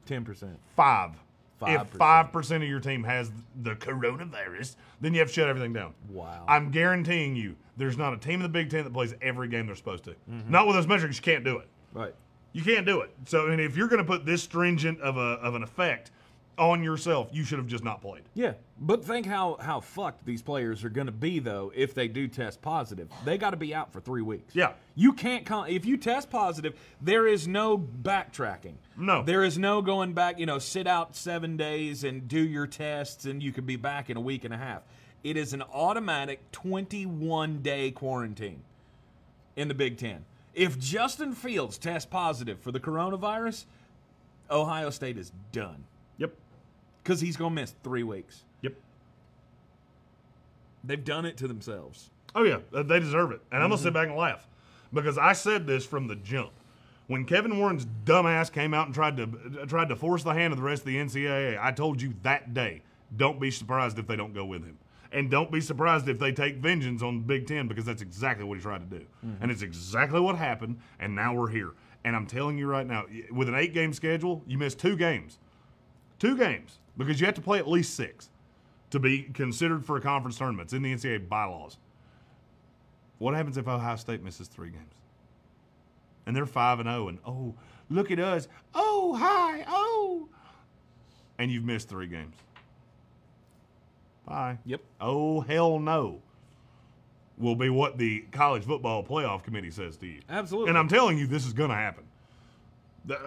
10%. 5%. If 5% of your team has the coronavirus, then you have to shut everything down. Wow. I'm guaranteeing you there's not a team in the Big Ten that plays every game they're supposed to. Not with those metrics. You can't do it. Right. You can't do it. So, and if you're going to put this stringent of an effect on yourself, you should have just not played. Yeah, but think how fucked these players are going to be, though, if they do test positive. They got to be out for 3 weeks. Yeah. You can't – if you test positive, there is no backtracking. No. There is no going back, you know, sit out 7 days and do your tests and you could be back in a week and a half. It is an automatic 21-day quarantine in the Big Ten. If Justin Fields tests positive for the coronavirus, Ohio State is done. Because he's going to miss 3 weeks. Yep. They've done it to themselves. Oh, yeah. They deserve it. And I'm going to sit back and laugh. Because I said this from the jump. When Kevin Warren's dumbass came out and tried to force the hand of the rest of the NCAA, I told you that day, don't be surprised if they don't go with him. And don't be surprised if they take vengeance on the Big Ten, because that's exactly what he tried to do. And it's exactly what happened, and now we're here. And I'm telling you right now, with an 8-game schedule, you miss 2 games. 2 games. Because you have to play at least 6 to be considered for a conference tournament. It's in the NCAA bylaws. What happens if Ohio State misses 3 games? And they're 5-0 and, oh, look at us. Oh, hi, oh. And you've missed 3 games. Bye. Yep. Oh, hell no. Will be what the college football playoff committee says to you. Absolutely. And I'm telling you, this is going to happen.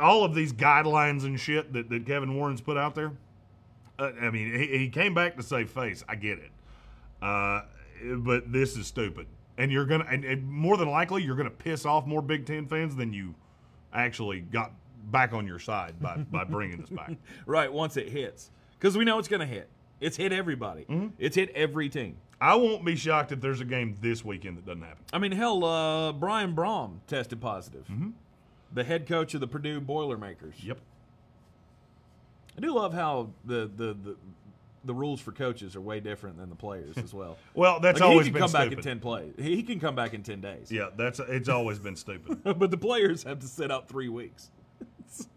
All of these guidelines and shit that Kevin Warren's put out there, I mean, he came back to save face. I get it. But this is stupid. And you're going to, and more than likely, you're going to piss off more Big Ten fans than you actually got back on your side by bringing this back. Right, once it hits. Because we know it's going to hit. It's hit everybody. It's hit every team. I won't be shocked if there's a game this weekend that doesn't happen. I mean, hell, Brian Brom tested positive. The head coach of the Purdue Boilermakers. Yep. I do love how the rules for coaches are way different than the players as well. Well, that's like always been stupid. He can come back in 10 plays. He can come back in 10 days. Yeah, it's always been stupid. But the players have to sit out 3 weeks.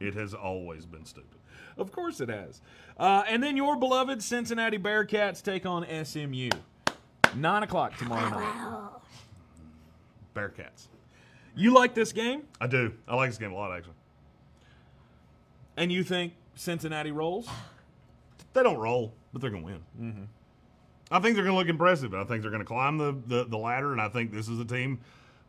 It has always been stupid. Of course it has. And then your beloved Cincinnati Bearcats take on SMU. 9 o'clock tomorrow night. Bearcats. You like this game? I do. I like this game a lot, actually. And you think Cincinnati rolls? They don't roll, but they're going to win. Mm-hmm. I think they're going to look impressive. I think they're going to climb the ladder, and I think this is a team.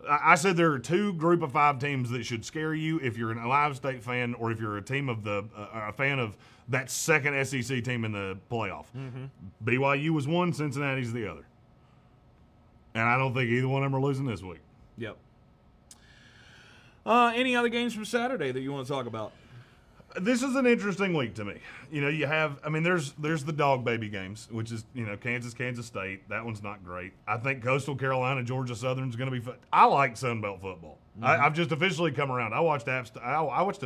I said there are two group of five teams that should scare you if you're an Ohio State fan or if you're a team of a fan of that second SEC team in the playoff. Mm-hmm. BYU was one, Cincinnati's the other. And I don't think either one of them are losing this week. Yep. Any other games from Saturday that you want to talk about? This is an interesting week to me. You know, you have, I mean, there's the dog baby games, which is, you know, Kansas State. That one's not great. I think Coastal Carolina, Georgia Southern's going to be. I like Sun Belt football. Mm-hmm. I've just officially come around. I watched a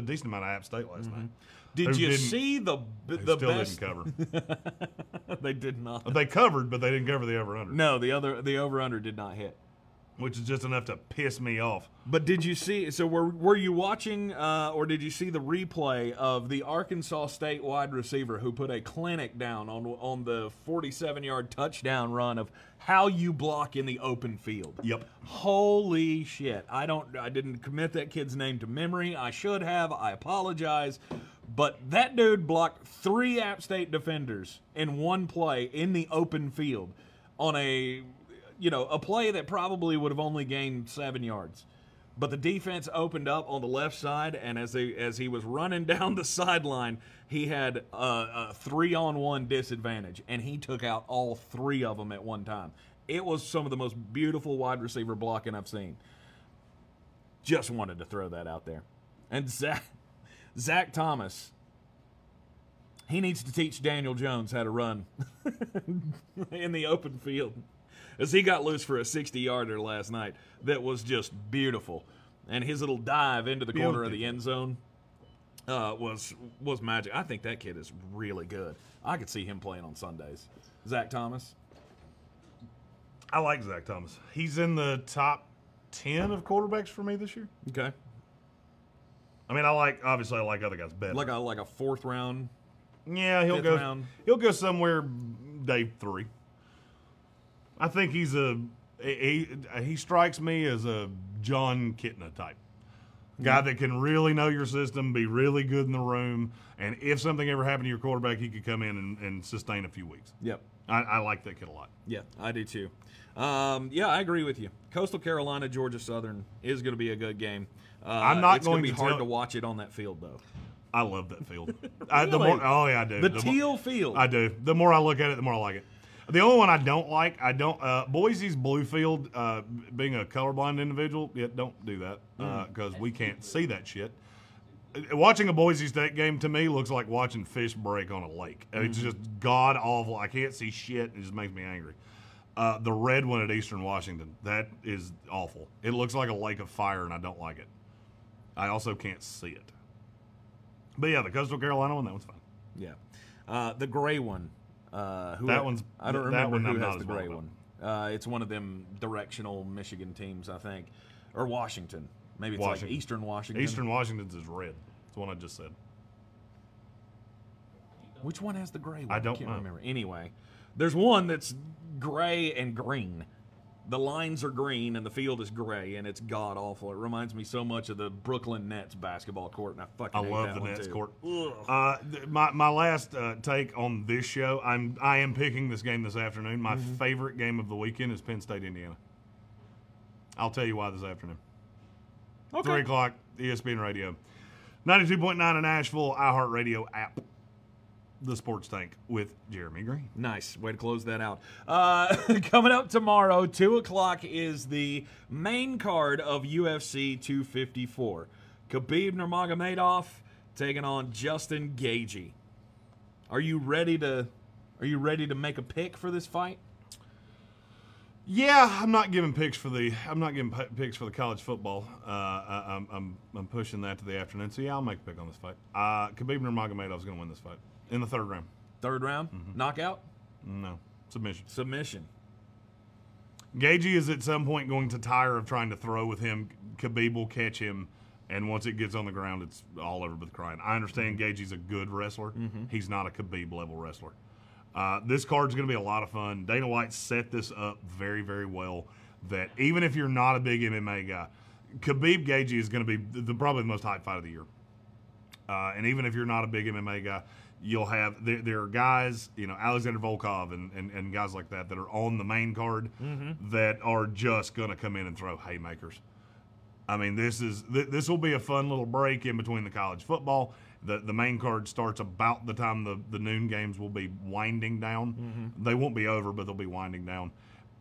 decent amount of App State last night. Did you see the still best? Didn't cover. They did not. They covered, but they didn't cover the over under. No, the over under did not hit. Which is just enough to piss me off. But did you see? So were you watching, or did you see the replay of the Arkansas State wide receiver who put a clinic down on the 47-yard touchdown run of how you block in the open field? Yep. Holy shit! I didn't commit that kid's name to memory. I should have. I apologize. But that dude blocked three App State defenders in one play in the open field on a play that probably would have only gained 7 yards. But the defense opened up on the left side, and as he was running down the sideline, he had a 3-on-1 disadvantage, and he took out all three of them at one time. It was some of the most beautiful wide receiver blocking I've seen. Just wanted to throw that out there. And Zach Thomas, he needs to teach Daniel Jones how to run in the open field, as he got loose for a 60-yarder last night that was just beautiful. And his little dive into the corner of the end zone was magic. I think that kid is really good. I could see him playing on Sundays. Zach Thomas. I like Zach Thomas. He's in the top 10 of quarterbacks for me this year. Okay. I mean, obviously I like other guys better. Like a fourth round. Yeah, he'll go somewhere day 3. I think he's he strikes me as a John Kitna type. Guy that can really know your system, be really good in the room, and if something ever happened to your quarterback, he could come in and sustain a few weeks. Yep. I like that kid a lot. Yeah, I do too. Yeah, I agree with you. Coastal Carolina, Georgia Southern is going to be a good game. It's going to be hard to watch it on that field, though. I love that field. Really? I do. The teal field. I do. The more I look at it, the more I like it. The only one I don't like, Boise's blue field, being a colorblind individual, don't do that because we can't see that shit. Watching a Boise State game to me looks like watching fish break on a lake. Mm-hmm. It's just god-awful. I can't see shit. It just makes me angry. The red one at Eastern Washington, that is awful. It looks like a lake of fire, and I don't like it. I also can't see it. But, yeah, the Coastal Carolina one, that one's fine. Yeah. The gray one. I don't remember who has the gray one. It's one of them directional Michigan teams, I think, or Washington. Maybe it's like Eastern Washington. Eastern Washington's is red. It's the one I just said. Which one has the gray one? I can't remember. Anyway, there's one that's gray and green. The lines are green and the field is gray, and it's god awful. It reminds me so much of the Brooklyn Nets basketball court, and I love the Nets court. My last take on this show, I am picking this game this afternoon. My favorite game of the weekend is Penn State, Indiana. I'll tell you why this afternoon. Okay. 3 o'clock, ESPN Radio, 92.9 in Asheville, iHeartRadio app. The Sports Tank with Jeremy Green. Nice. Way to close that out. Coming up tomorrow, 2 o'clock is the main card of UFC 254. Khabib Nurmagomedov taking on Justin Gaethje. Are you ready to make a pick for this fight? Yeah, I'm not giving picks for the college football. I'm pushing that to the afternoon. So yeah, I'll make a pick on this fight. Khabib Nurmagomedov is going to win this fight. In the third round. Third round? Mm-hmm. Knockout? No. Submission. Submission. Gaethje is at some point going to tire of trying to throw with him. Khabib will catch him, and once it gets on the ground, it's all over with crying. I understand Gaethje's a good wrestler. Mm-hmm. He's not a Khabib-level wrestler. This card's going to be a lot of fun. Dana White set this up very, very well that even if you're not a big MMA guy, Khabib Gaethje is going to be probably the most hyped fight of the year. And even if you're not a big MMA guy, you'll have there are guys, you know, Alexander Volkov and guys like that that are on the main card that are just going to come in and throw haymakers. I mean, this will be a fun little break in between the college football. The main card starts about the time the noon games will be winding down. They won't be over, but they'll be winding down.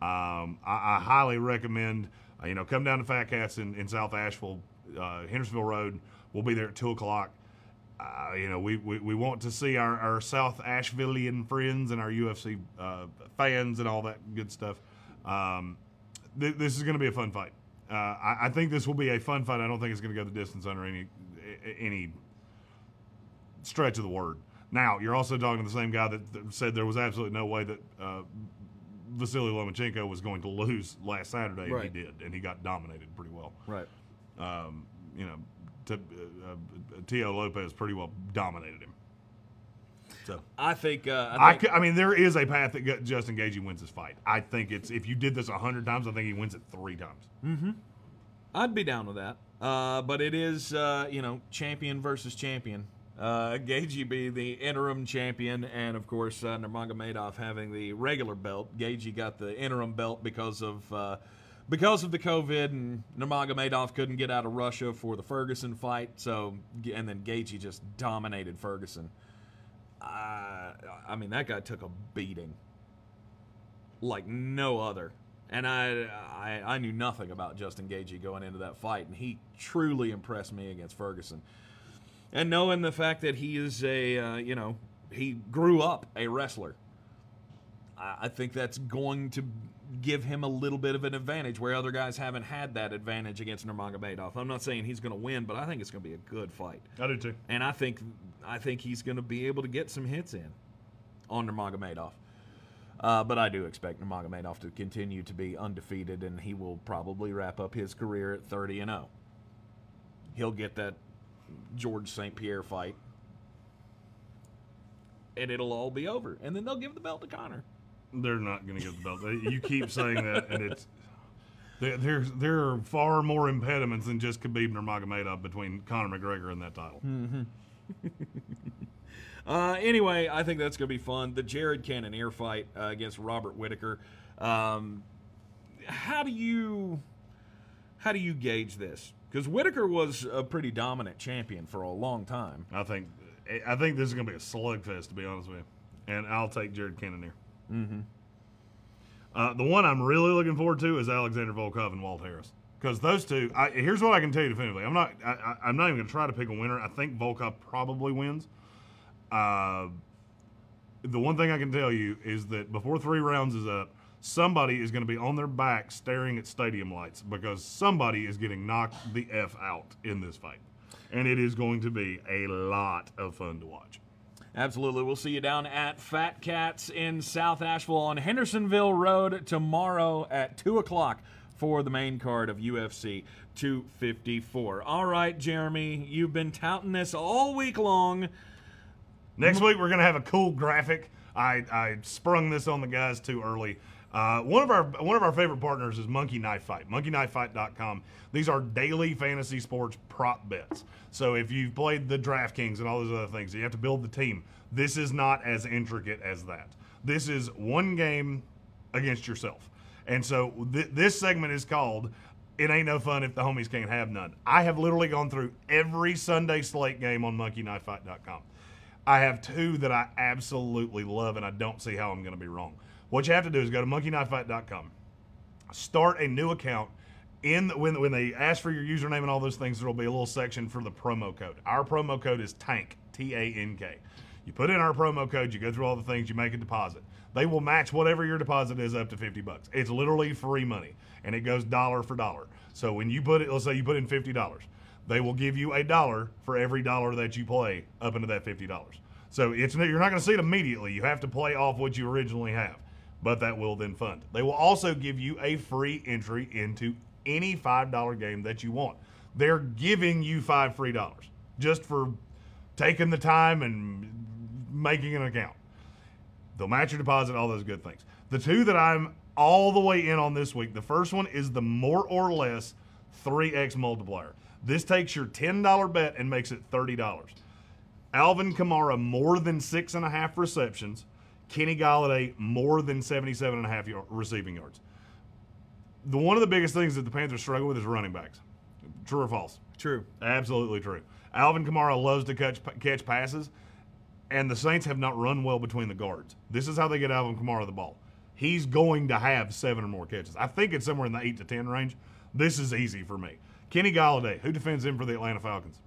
I highly recommend, you know, come down to Fat Cats in South Asheville, Hendersonville Road. We'll be there at 2 o'clock. You know, we want to see our South Ashevillean friends and our UFC fans and all that good stuff. This is going to be a fun fight. I think this will be a fun fight. I don't think it's going to go the distance under any stretch of the word. Now, you're also talking to the same guy that said there was absolutely no way that Vasily Lomachenko was going to lose last Saturday, and he did, and he got dominated pretty well. You know, Teo Lopez pretty well dominated him. So I mean, there is a path that Justin Gaethje wins this fight. I think it's if you did this 100 times, I think he wins it 3 times. I'd be down with that. But it is, you know, champion versus champion. Gaethje be the interim champion, and of course, Nurmagomedov having the regular belt. Gaethje got the interim belt because of the COVID, and Nurmagomedov couldn't get out of Russia for the Ferguson fight. So, and then Gaethje just dominated Ferguson. I mean, that guy took a beating like no other. And I knew nothing about Justin Gaethje going into that fight, and he truly impressed me against Ferguson. And knowing the fact that he is a, you know, he grew up a wrestler, I think that's going to give him a little bit of an advantage where other guys haven't had that advantage against Nurmagomedov. I'm not saying he's going to win, but I think it's going to be a good fight. I do too. And I think he's going to be able to get some hits in on Nurmagomedov. But I do expect Nurmagomedov to continue to be undefeated, and he will probably wrap up his career at 30-0. He'll get that George St. Pierre fight, and it'll all be over. And then they'll give the belt to Connor. They're not going to give the belt. You keep saying that, and it's there are far more impediments than just Khabib Nurmagomedov between Conor McGregor and that title. Anyway, I think that's going to be fun. The Jared Cannonier fight against Robert Whittaker. How do you gauge this? Because Whittaker was a pretty dominant champion for a long time. I think this is going to be a slugfest, to be honest with you. And I'll take Jared Cannonier. The one I'm really looking forward to is Alexander Volkov and Walt Harris, because those two. Here's what I can tell you definitively: I'm not even going to try to pick a winner. I think Volkov probably wins. The one thing I can tell you is that before 3 rounds is up, somebody is going to be on their back staring at stadium lights because somebody is getting knocked the F out in this fight, and it is going to be a lot of fun to watch. Absolutely. We'll see you down at Fat Cats in South Asheville on Hendersonville Road tomorrow at 2 o'clock for the main card of UFC 254. All right, Jeremy, you've been touting this all week long. Next week, we're going to have a cool graphic. I sprung this on the guys too early. One of our favorite partners is Monkey Knife Fight, monkeyknifefight.com. These are daily fantasy sports prop bets. So if you've played the DraftKings and all those other things, you have to build the team. This is not as intricate as that. This is one game against yourself. And so this segment is called It Ain't No Fun If the Homies Can't Have None. I have literally gone through every Sunday slate game on monkeyknifefight.com. I have 2 that I absolutely love, and I don't see how I'm going to be wrong. What you have to do is go to monkeyknifefight.com, start a new account. When they ask for your username and all those things, there will be a little section for the promo code. Our promo code is TANK, T-A-N-K. You put in our promo code, you go through all the things, you make a deposit. They will match whatever your deposit is up to $50. It's literally free money, and it goes dollar for dollar. So when you put it, let's say you put in $50, they will give you $1 for every dollar that you play up into that $50. So you're not going to see it immediately. You have to play off what you originally have, but that will then fund. They will also give you a free entry into any $5 game that you want. They're giving you 5 free dollars just for taking the time and making an account. They'll match your deposit, all those good things. The two that I'm all the way in on this week, the first one is the more or less 3X multiplier. This takes your $10 bet and makes it $30. Alvin Kamara, more than 6.5 receptions. Kenny Golladay, more than 77.5 receiving yards. One of the biggest things that the Panthers struggle with is running backs. True or false? True. Absolutely true. Alvin Kamara loves to catch passes, and the Saints have not run well between the guards. This is how they get Alvin Kamara the ball. He's going to have 7 or more catches. I think it's somewhere in the 8 to 10 range. This is easy for me. Kenny Golladay, who defends him for the Atlanta Falcons?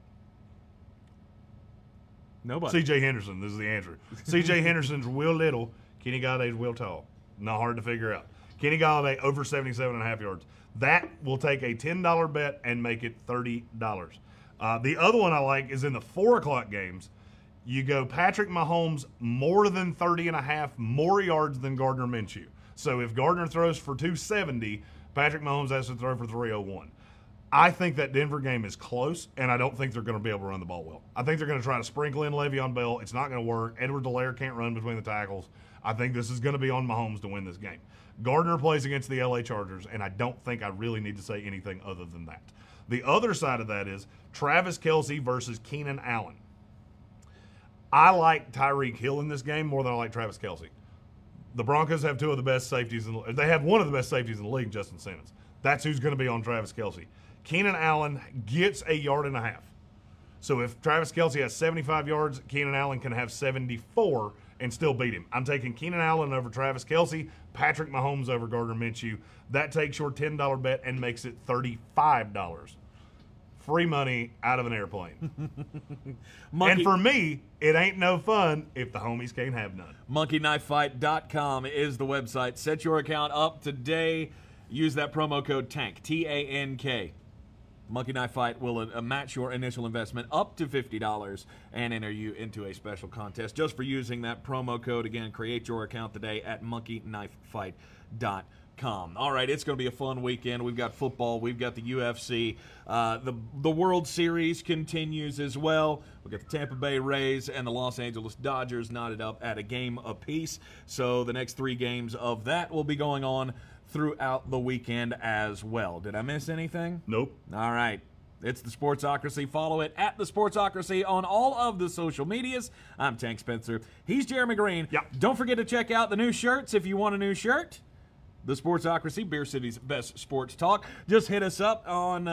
Nobody. C.J. Henderson, this is the answer. C.J. Henderson's real little. Kenny Galladay's real tall. Not hard to figure out. Kenny Golladay, over 77.5 yards. That will take a $10 bet and make it $30. The other one I like is in the 4 o'clock games. You go Patrick Mahomes more than 30.5 more yards than Gardner Minshew. So if Gardner throws for 270, Patrick Mahomes has to throw for 301. I think that Denver game is close, and I don't think they're going to be able to run the ball well. I think they're going to try to sprinkle in Le'Veon Bell. It's not going to work. Edward Delaire can't run between the tackles. I think this is going to be on Mahomes to win this game. Gardner plays against the LA Chargers, and I don't think I really need to say anything other than that. The other side of that is Travis Kelce versus Keenan Allen. I like Tyreek Hill in this game more than I like Travis Kelce. The Broncos have two of the best safeties. They have one of the best safeties in the league, Justin Simmons. That's who's going to be on Travis Kelce. Keenan Allen gets a 1.5 yards. So if Travis Kelce has 75 yards, Keenan Allen can have 74 and still beat him. I'm taking Keenan Allen over Travis Kelce, Patrick Mahomes over Gardner Minshew. That takes your $10 bet and makes it $35. Free money out of an airplane. And for me, it ain't no fun if the homies can't have none. Monkeyknifefight.com is the website. Set your account up today. Use that promo code TANK, T-A-N-K. Monkey Knife Fight will match your initial investment up to $50 and enter you into a special contest just for using that promo code. Again, create your account today at monkeyknifefight.com. All right, it's going to be a fun weekend. We've got football. We've got the UFC. The World Series continues as well. We've got the Tampa Bay Rays and the Los Angeles Dodgers knotted up at a game apiece. So the next 3 games of that will be going on throughout the weekend as well. Did I miss anything? Nope. All right. It's the Sportsocracy. Follow it at the Sportsocracy on all of the social medias. I'm Tank Spencer. He's Jeremy Green. Yep. Don't forget to check out the new shirts if you want a new shirt. The Sportsocracy, Beer City's best sports talk. Just hit us up on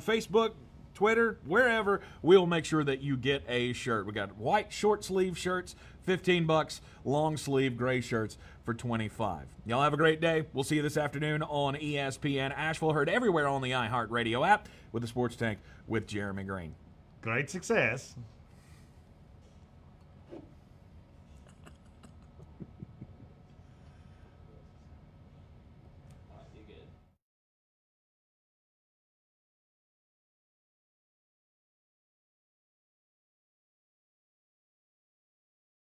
Facebook, Twitter, wherever. We'll make sure that you get a shirt. We got white short sleeve shirts, $15. Long sleeve gray shirts for $25. Y'all have a great day. We'll see you this afternoon on ESPN Asheville. Heard everywhere on the iHeartRadio app with the Sports Tank with Jeremy Green. Great success.